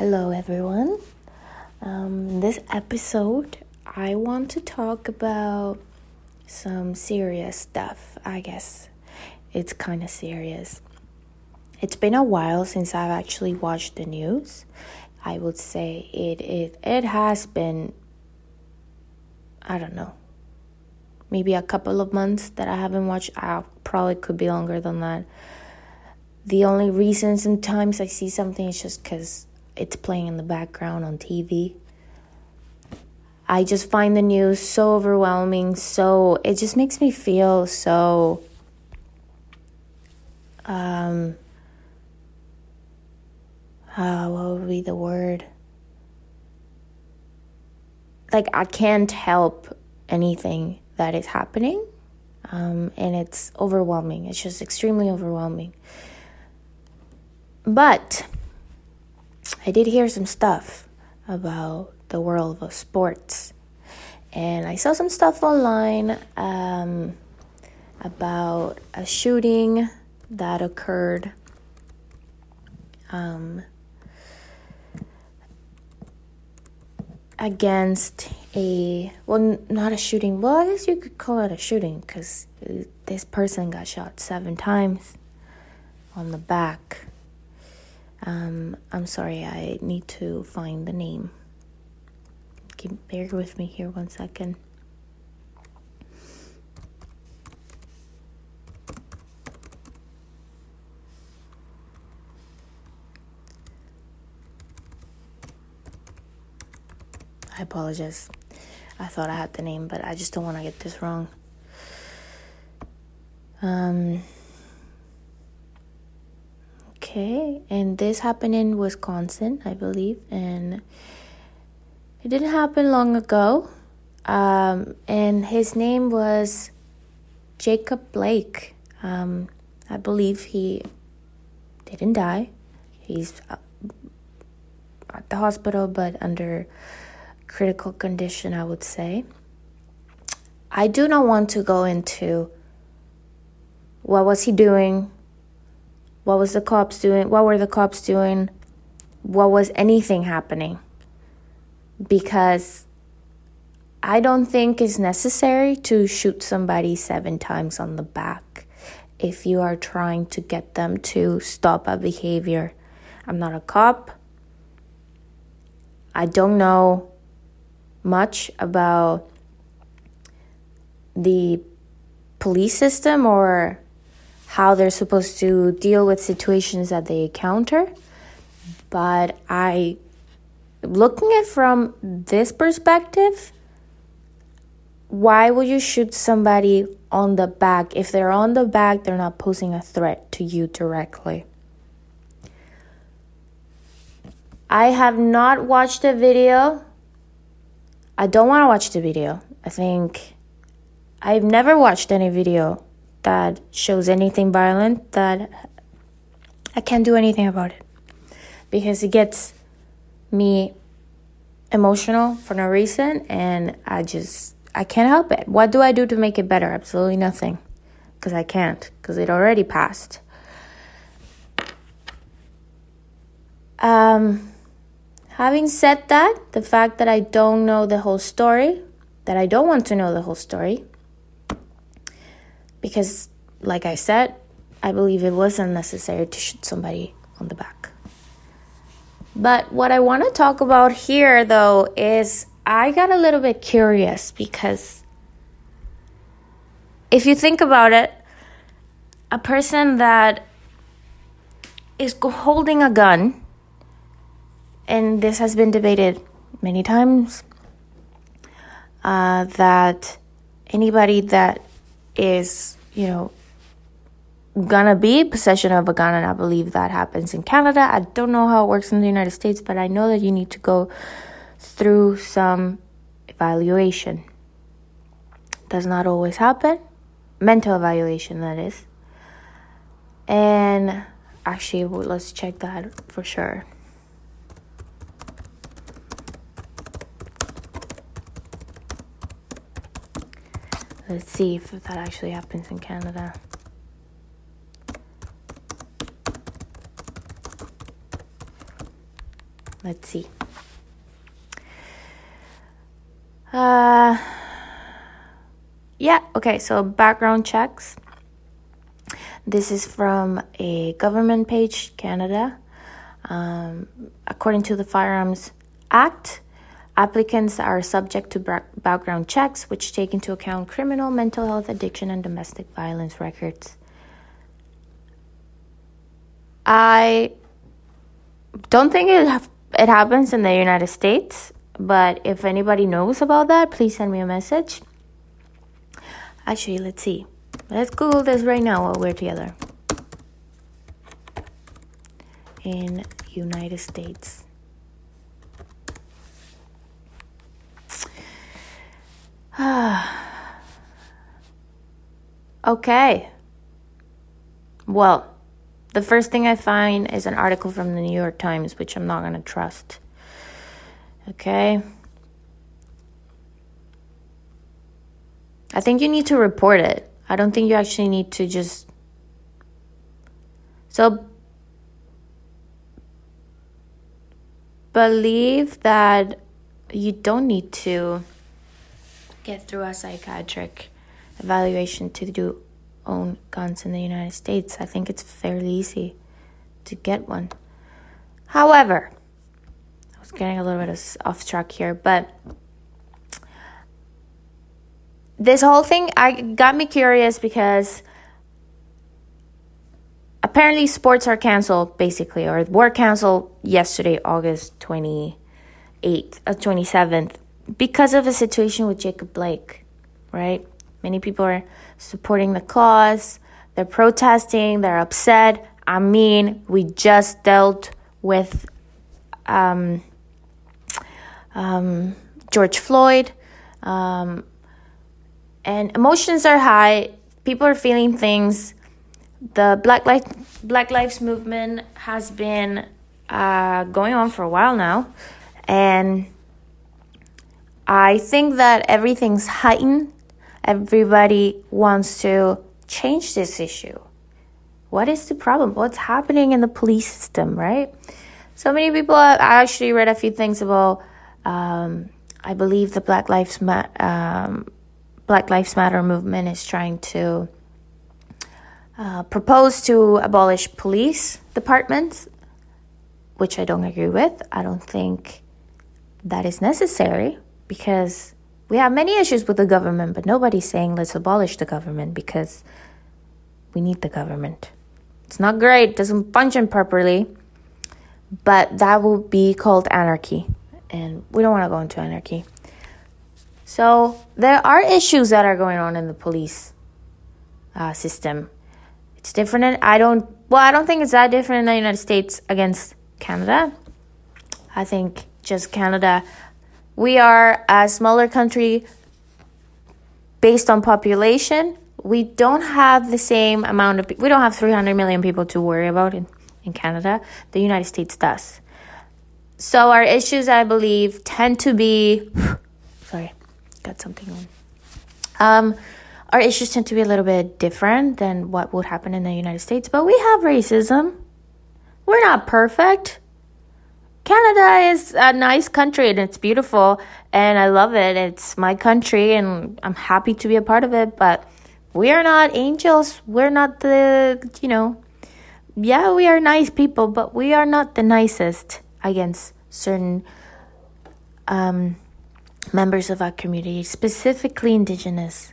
Hello everyone. This episode I want to talk about some serious stuff. I guess it's kind of serious. It's been a while since I've actually watched the news. I would say it has been, I don't know, maybe a couple of months that I haven't watched. I probably could be longer than that. The only reason sometimes I see something is just because it's playing in the background on TV. I just find the news so overwhelming, so it just makes me feel so what would be the word? Like, I can't help anything that is happening, and it's overwhelming. It's just extremely overwhelming. But I did hear some stuff about the world of sports, and I saw some stuff online about a shooting that occurred against a, well, not a shooting, well, I guess you could call it a shooting, because this person got shot 7 times on the back. I'm sorry, I need to find the name. Bear with me here one second. I apologize. I thought I had the name, but I just don't want to get this wrong. Okay, and this happened in Wisconsin, I believe, and it didn't happen long ago. And his name was Jacob Blake. I believe he didn't die. He's at the hospital, but under critical condition, I would say. I do not want to go into what was he doing, what was the cops doing, what were the cops doing, what was anything happening, because I don't think it's necessary to shoot somebody 7 times on the back if you are trying to get them to stop a behavior. I'm not a cop. I don't know much about the police system or how they're supposed to deal with situations that they encounter. But I, looking at from this perspective, why would you shoot somebody on the back? If they're on the back, they're not posing a threat to you directly. I have not watched the video. I don't want to watch the video. I think I've never watched any video that shows anything violent that I can't do anything about it, because it gets me emotional for no reason, and I can't help it. What do I do to make it better? Absolutely nothing, because I can't, because it already passed. Having said that, the fact that I don't know the whole story, that I don't want to know the whole story, because, like I said, I believe it was unnecessary to shoot somebody on the back. But what I want to talk about here, though, is I got a little bit curious, because if you think about it, a person that is holding a gun, and this has been debated many times, that anybody that is, gonna be in possession of a gun, and I believe that happens in Canada. I don't know how it works in the United States, but I know that you need to go through some evaluation. Does not always happen. Mental evaluation, that is. And actually, let's check that for sure. Let's see if that actually happens in Canada. Let's see. So background checks. This is from a government page, Canada. According to the Firearms Act, applicants are subject to background checks, which take into account criminal, mental health, addiction, and domestic violence records. I don't think it happens in the United States, but if anybody knows about that, please send me a message. Actually, let's see. Let's Google this right now while we're together. In United States. Okay. Well, the first thing I find is an article from the New York Times, which I'm not going to trust. Okay. I think you need to report it. I don't think you actually need to just... So, believe that you don't need to get through a psychiatric evaluation to do own guns in the United States. I think it's fairly easy to get one. However, I was getting a little bit off track here, but... This whole thing got me curious because apparently sports are canceled, basically, or were canceled yesterday, August 27th, because of the situation with Jacob Blake, right? Many people are supporting the cause. They're protesting. They're upset. I mean, we just dealt with George Floyd, and emotions are high. People are feeling things. The Black Lives Movement has been going on for a while now. And I think that everything's heightened. Everybody wants to change this issue. What is the problem? What's happening in the police system, right? So many people... I actually read a few things about... I believe the Black Lives Matter movement is trying to propose to abolish police departments, which I don't agree with. I don't think that is necessary because we have many issues with the government, but nobody's saying let's abolish the government because we need the government. It's not great, doesn't function properly, but that will be called anarchy, and we don't want to go into anarchy. So there are issues that are going on in the police system. It's different. I don't think it's that different in the United States against Canada. I think just Canada. We are a smaller country based on population. We don't have the same amount of people. We don't have 300 million people to worry about in Canada. The United States does. So our issues, I believe, tend to be... Sorry. Got something on. Our issues tend to be a little bit different than what would happen in the United States, but we have racism. We're not perfect. Canada is a nice country and it's beautiful and I love it. It's my country and I'm happy to be a part of it, but we are not angels. We're not we are nice people, but we are not the nicest against certain members of our community, specifically Indigenous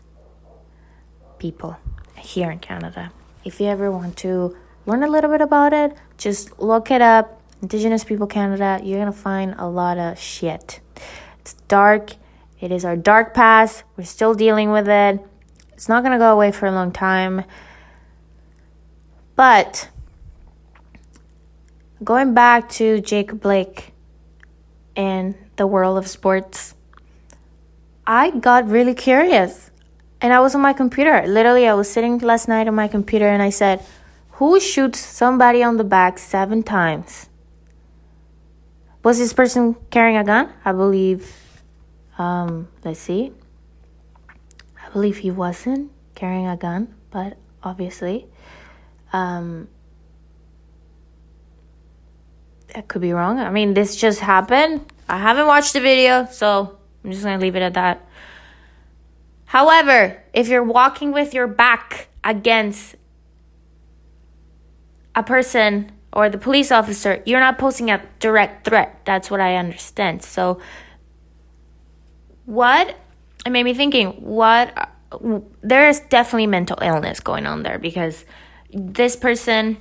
people here in Canada. If you ever want to learn a little bit about it, just look it up. Indigenous people Canada, you're going to find a lot of shit. It's dark. It is our dark past. We're still dealing with it. It's not going to go away for a long time. But going back to Jacob Blake and the world of sports, I got really curious and I was on my computer. Literally, I was sitting last night on my computer and I said, who shoots somebody on the back 7 times? Was this person carrying a gun? I believe, I believe he wasn't carrying a gun, but obviously, I could be wrong. I mean, this just happened. I haven't watched the video, so I'm just going to leave it at that. However, if you're walking with your back against a person or the police officer, you're not posing a direct threat. That's what I understand. So what? It made me thinking, what? There is definitely mental illness going on there, because this person,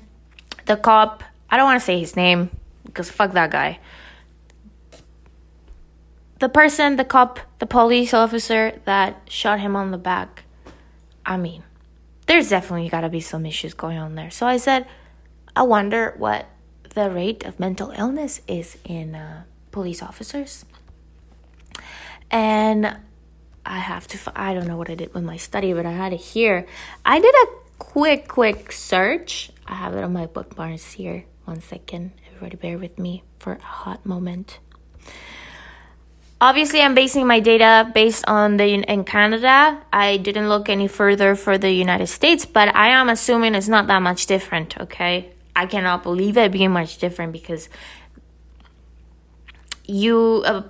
the cop, I don't want to say his name because fuck that guy. The person, the cop, the police officer that shot him on the back, I mean, there's definitely got to be some issues going on there. So I said, I wonder what the rate of mental illness is in police officers. And I have to, I don't know what I did with my study, but I had it here. I did a quick search. I have it on my bookmarks here. 1 second. Everybody bear with me for a hot moment. Obviously, I'm basing my data based on in Canada. I didn't look any further for the United States, but I am assuming it's not that much different, okay? I cannot believe it being much different, because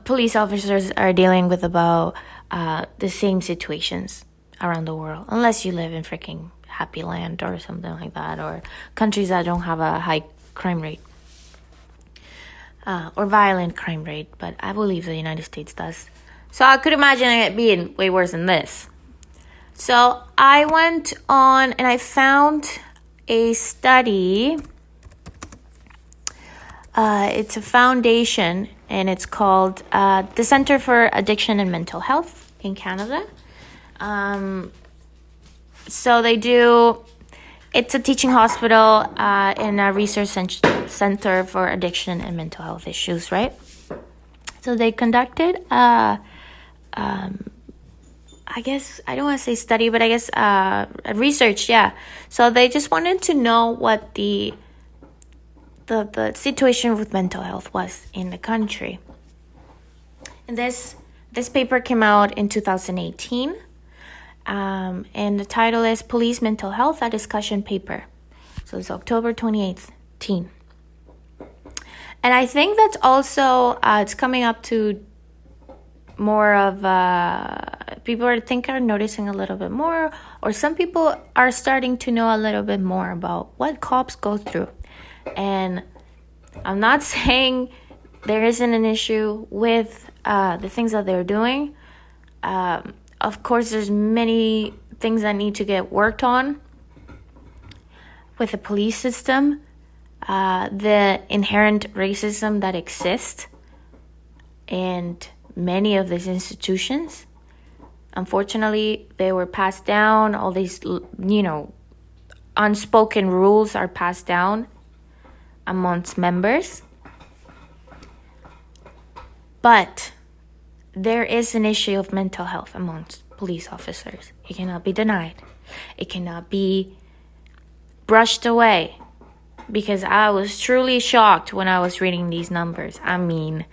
police officers are dealing with about the same situations around the world, unless you live in freaking happy land or something like that, or countries that don't have a high crime rate. Or violent crime rate, but I believe the United States does. So I could imagine it being way worse than this. So I went on and I found a study. It's a foundation, and it's called the Center for Addiction and Mental Health in Canada. So they do... It's a teaching hospital and a research center for addiction and mental health issues, right? So they conducted, I guess, I don't want to say study, but I guess research, yeah. So they just wanted to know what the situation with mental health was in the country. And this paper came out in 2018. And the title is Police Mental Health, a Discussion Paper. So it's October 2018. And I think that's also, it's coming up to more of, people I think are noticing a little bit more, or some people are starting to know a little bit more about what cops go through. And I'm not saying there isn't an issue with the things that they're doing. Of course, there's many things that need to get worked on with the police system, the inherent racism that exists in many of these institutions. Unfortunately, they were passed down. All these, unspoken rules are passed down amongst members. But there is an issue of mental health amongst police officers. It cannot be denied. It cannot be brushed away. Because I was truly shocked when I was reading these numbers. I mean,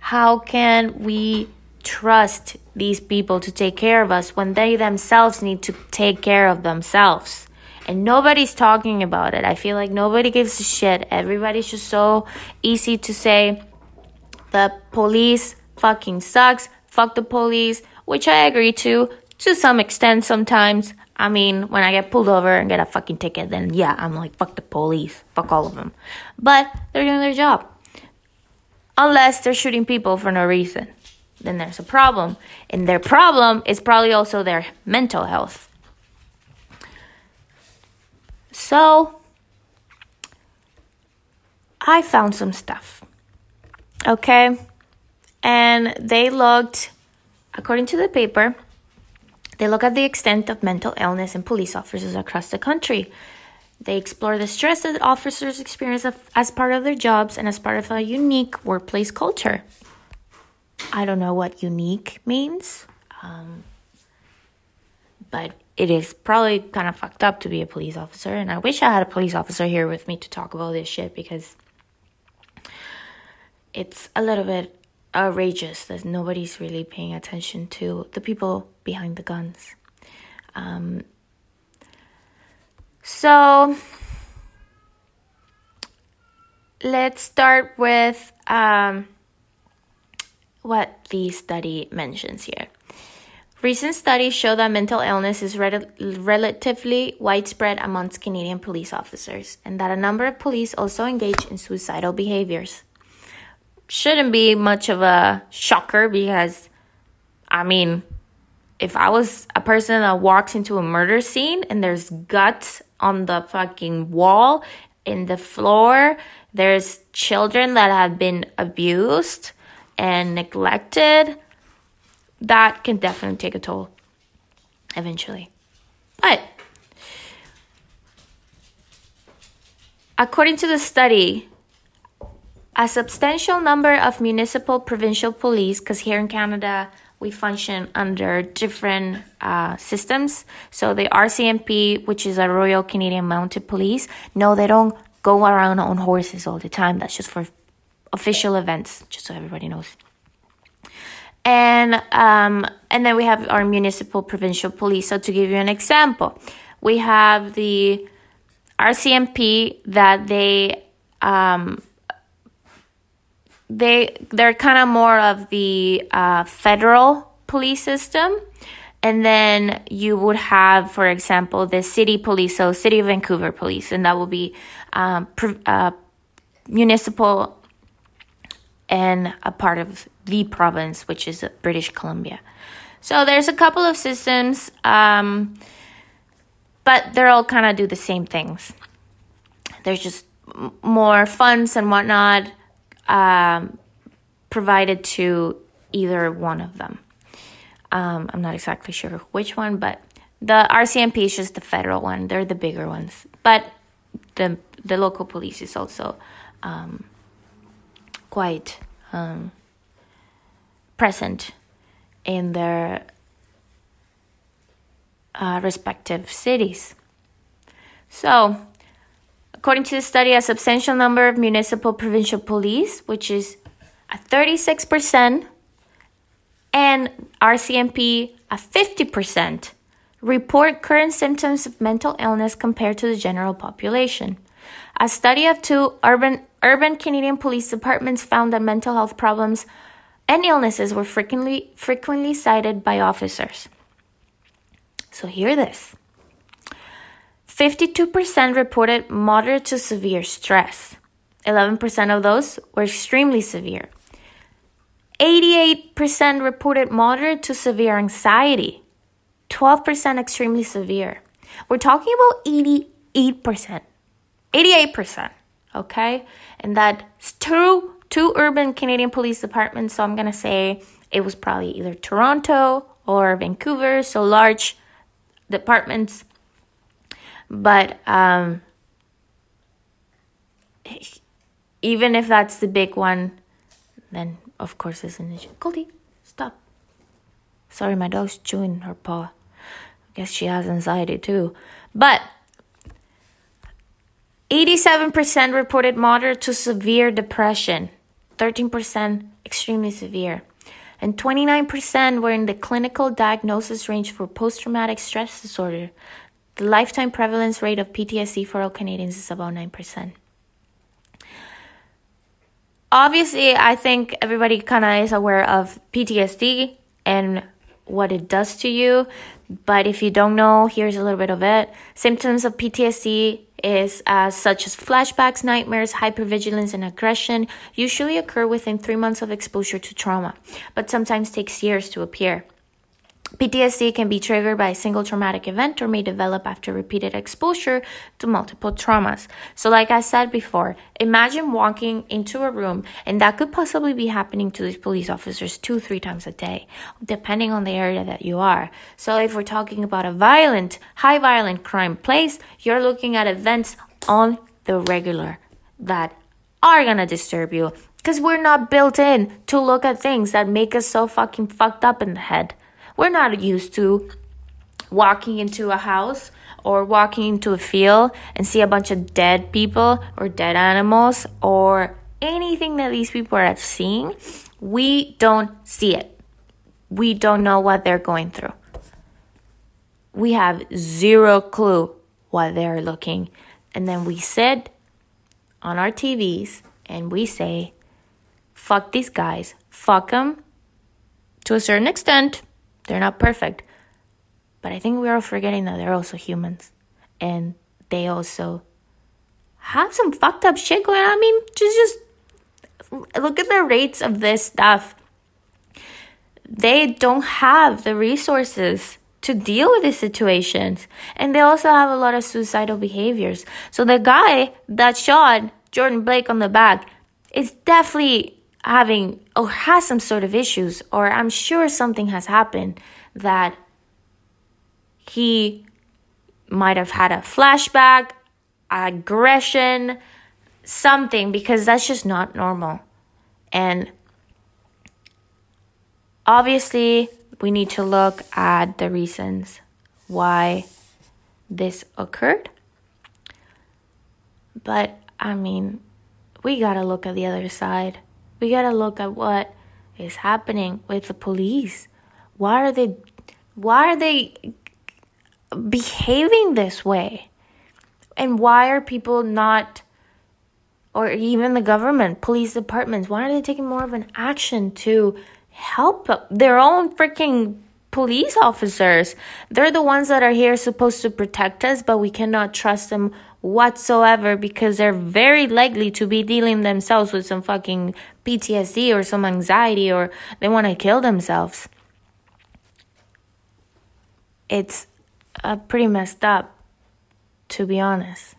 how can we trust these people to take care of us when they themselves need to take care of themselves? And nobody's talking about it. I feel like nobody gives a shit. Everybody's just so easy to say the police fucking sucks, fuck the police, which I agree to some extent sometimes. I mean, when I get pulled over and get a fucking ticket, then yeah, I'm like, fuck the police, fuck all of them. But they're doing their job. Unless they're shooting people for no reason. Then there's a problem. And their problem is probably also their mental health. So, I found some stuff. Okay? And they looked, according to the paper, they look at the extent of mental illness in police officers across the country. They explore the stress that officers experience as part of their jobs and as part of a unique workplace culture. I don't know what unique means, but it is probably kind of fucked up to be a police officer. And I wish I had a police officer here with me to talk about this shit, because it's a little bit outrageous that nobody's really paying attention to the people behind the guns. So Let's start with what the study mentions here. Recent studies show that mental illness is relatively widespread amongst Canadian police officers, and that a number of police also engage in suicidal behaviors. Shouldn't be much of a shocker because, I mean, if I was a person that walks into a murder scene and there's guts on the fucking wall, in the floor, there's children that have been abused and neglected, that can definitely take a toll eventually. But according to the study, a substantial number of municipal, provincial police, because here in Canada we function under different systems. So the RCMP, which is a Royal Canadian Mounted Police, no, they don't go around on horses all the time. That's just for official events, just so everybody knows. And then we have our municipal provincial police. So to give you an example, we have the RCMP that they're kind of more of the federal police system. And then you would have, for example, the city police, so City of Vancouver police, and that will be municipal and a part of the province, which is British Columbia. So there's a couple of systems, but they're all kind of do the same things. There's just more funds and whatnot provided to either one of them. I'm not exactly sure which one, but the RCMP is just the federal one. They're the bigger ones. But the local police is also quite present in their respective cities. So, according to the study, a substantial number of municipal provincial police, which is a 36%, and RCMP a 50%, report current symptoms of mental illness compared to the general population. A study of two urban Canadian police departments found that mental health problems and illnesses were frequently cited by officers. So hear this. 52% reported moderate to severe stress. 11% of those were extremely severe. 88% reported moderate to severe anxiety. 12% extremely severe. We're talking about 88%. 88%. Okay, and that's true. Two urban Canadian police departments, so I'm going to say it was probably either Toronto or Vancouver, so large departments. But even if that's the big one, then of course it's an issue. Goldie, stop. Sorry, my dog's chewing her paw. I guess she has anxiety too. But 87% reported moderate to severe depression, 13% extremely severe, and 29% were in the clinical diagnosis range for post-traumatic stress disorder. The lifetime prevalence rate of PTSD for all Canadians is about 9%. Obviously, I think everybody kind of is aware of PTSD and what it does to you, but if you don't know, here's a little bit of it. Symptoms of PTSD is such as flashbacks, nightmares, hypervigilance, and aggression usually occur within 3 months of exposure to trauma, but sometimes takes years to appear. PTSD can be triggered by a single traumatic event or may develop after repeated exposure to multiple traumas. So like I said before, imagine walking into a room, and that could possibly be happening to these police officers 2-3 times a day, depending on the area that you are. So if we're talking about a high violent crime place, you're looking at events on the regular that are going to disturb you, because we're not built in to look at things that make us so fucking fucked up in the head. We're not used to walking into a house or walking into a field and see a bunch of dead people or dead animals or anything that these people are seeing. We don't see it. We don't know what they're going through. We have zero clue what they're looking. And then we sit on our TVs and we say, fuck these guys, fuck them to a certain extent. They're not perfect. But I think we are forgetting that they're also humans. And they also have some fucked up shit going on. I mean, just look at the rates of this stuff. They don't have the resources to deal with these situations. And they also have a lot of suicidal behaviors. So the guy that shot Jordan Blake on the back is definitely having or has some sort of issues, or I'm sure something has happened that he might have had a flashback, aggression, something, because that's just not normal. And obviously, we need to look at the reasons why this occurred. But, I mean, we gotta look at the other side. We gotta look at what is happening with the police. Why are they behaving this way? And why are people not, or even the government, police departments, why are they taking more of an action to help their own freaking police officers? They're the ones that are here supposed to protect us, but we cannot trust them whatsoever because they're very likely to be dealing themselves with some fucking PTSD or some anxiety, or they want to kill themselves. It's pretty messed up, to be honest.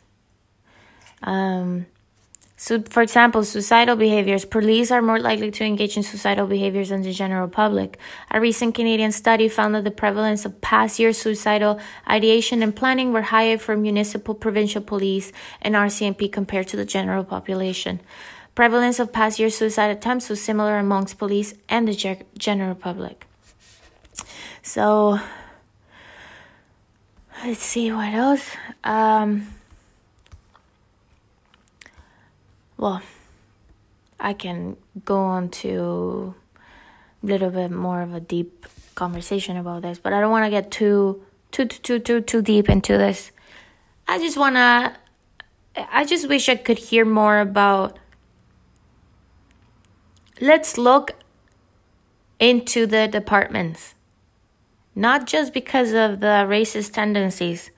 So, for example, suicidal behaviors. Police are more likely to engage in suicidal behaviors than the general public. A recent Canadian study found that the prevalence of past year suicidal ideation and planning were higher for municipal, provincial police, and RCMP compared to the general population. Prevalence of past year suicide attempts was similar amongst police and the general public. So, let's see what else. Well, I can go on to a little bit more of a deep conversation about this, but I don't want to get too deep into this. I just wish I could hear more about, let's look into the departments. Not just because of the racist tendencies,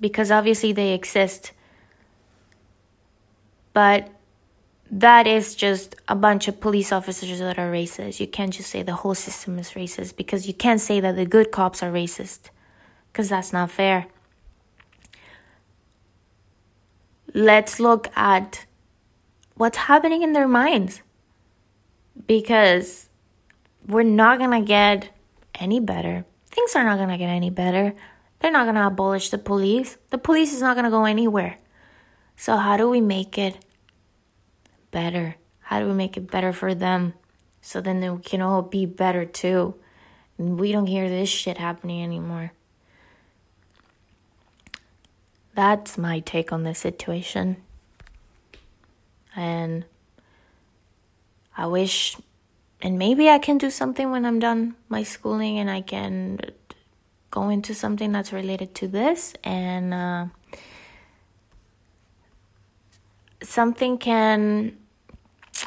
because obviously they exist, but that is just a bunch of police officers that are racist. You can't just say the whole system is racist, because you can't say that the good cops are racist, because that's not fair. Let's look at what's happening in their minds, because we're not going to get any better. Things are not going to get any better. They're not going to abolish the police. The police is not going to go anywhere. So how do we make it better? How do we make it better for them? So then they can all be better too. And we don't hear this shit happening anymore. That's my take on this situation. And I wish, and maybe I can do something when I'm done my schooling and I can go into something that's related to this, and something can,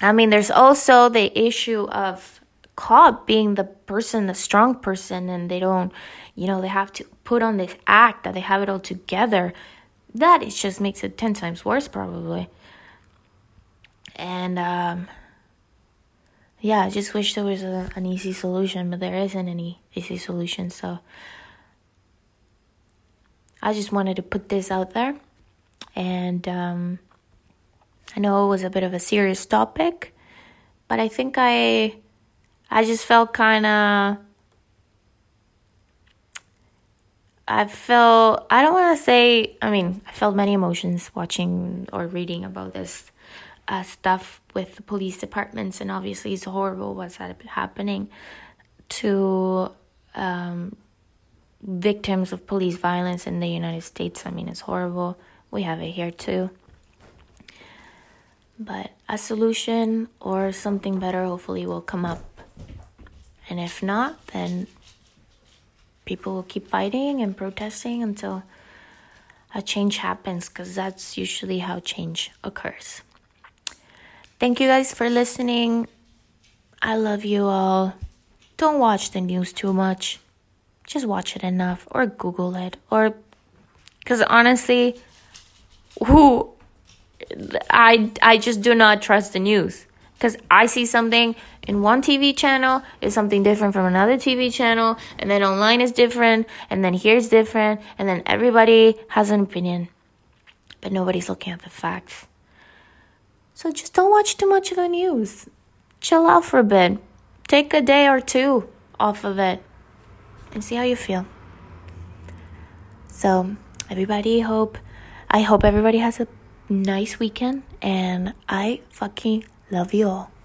I mean, there's also the issue of cop being the person, the strong person, and they don't, they have to put on this act that they have it all together. That it just makes it 10 times worse, probably. And yeah, I just wish there was an easy solution, but there isn't any easy solution. So I just wanted to put this out there, and I know it was a bit of a serious topic, but I think I just felt I felt many emotions watching or reading about this stuff with the police departments, and obviously it's horrible what's happening to victims of police violence in the United States. I mean, it's horrible. We have it here too. But a solution or something better hopefully will come up. And if not, then people will keep fighting and protesting until a change happens, because that's usually how change occurs. Thank you guys for listening. I love you all. Don't watch the news too much. Just watch it enough, or Google it, or because honestly, I just do not trust the news, because I see something in one TV channel is something different from another TV channel, and then online is different, and then here's different, and then everybody has an opinion, but nobody's looking at the facts. So just don't watch too much of the news. Chill out for a bit. Take a day or two off of it and see how you feel. So everybody, I hope everybody has a nice weekend, and I fucking love you all.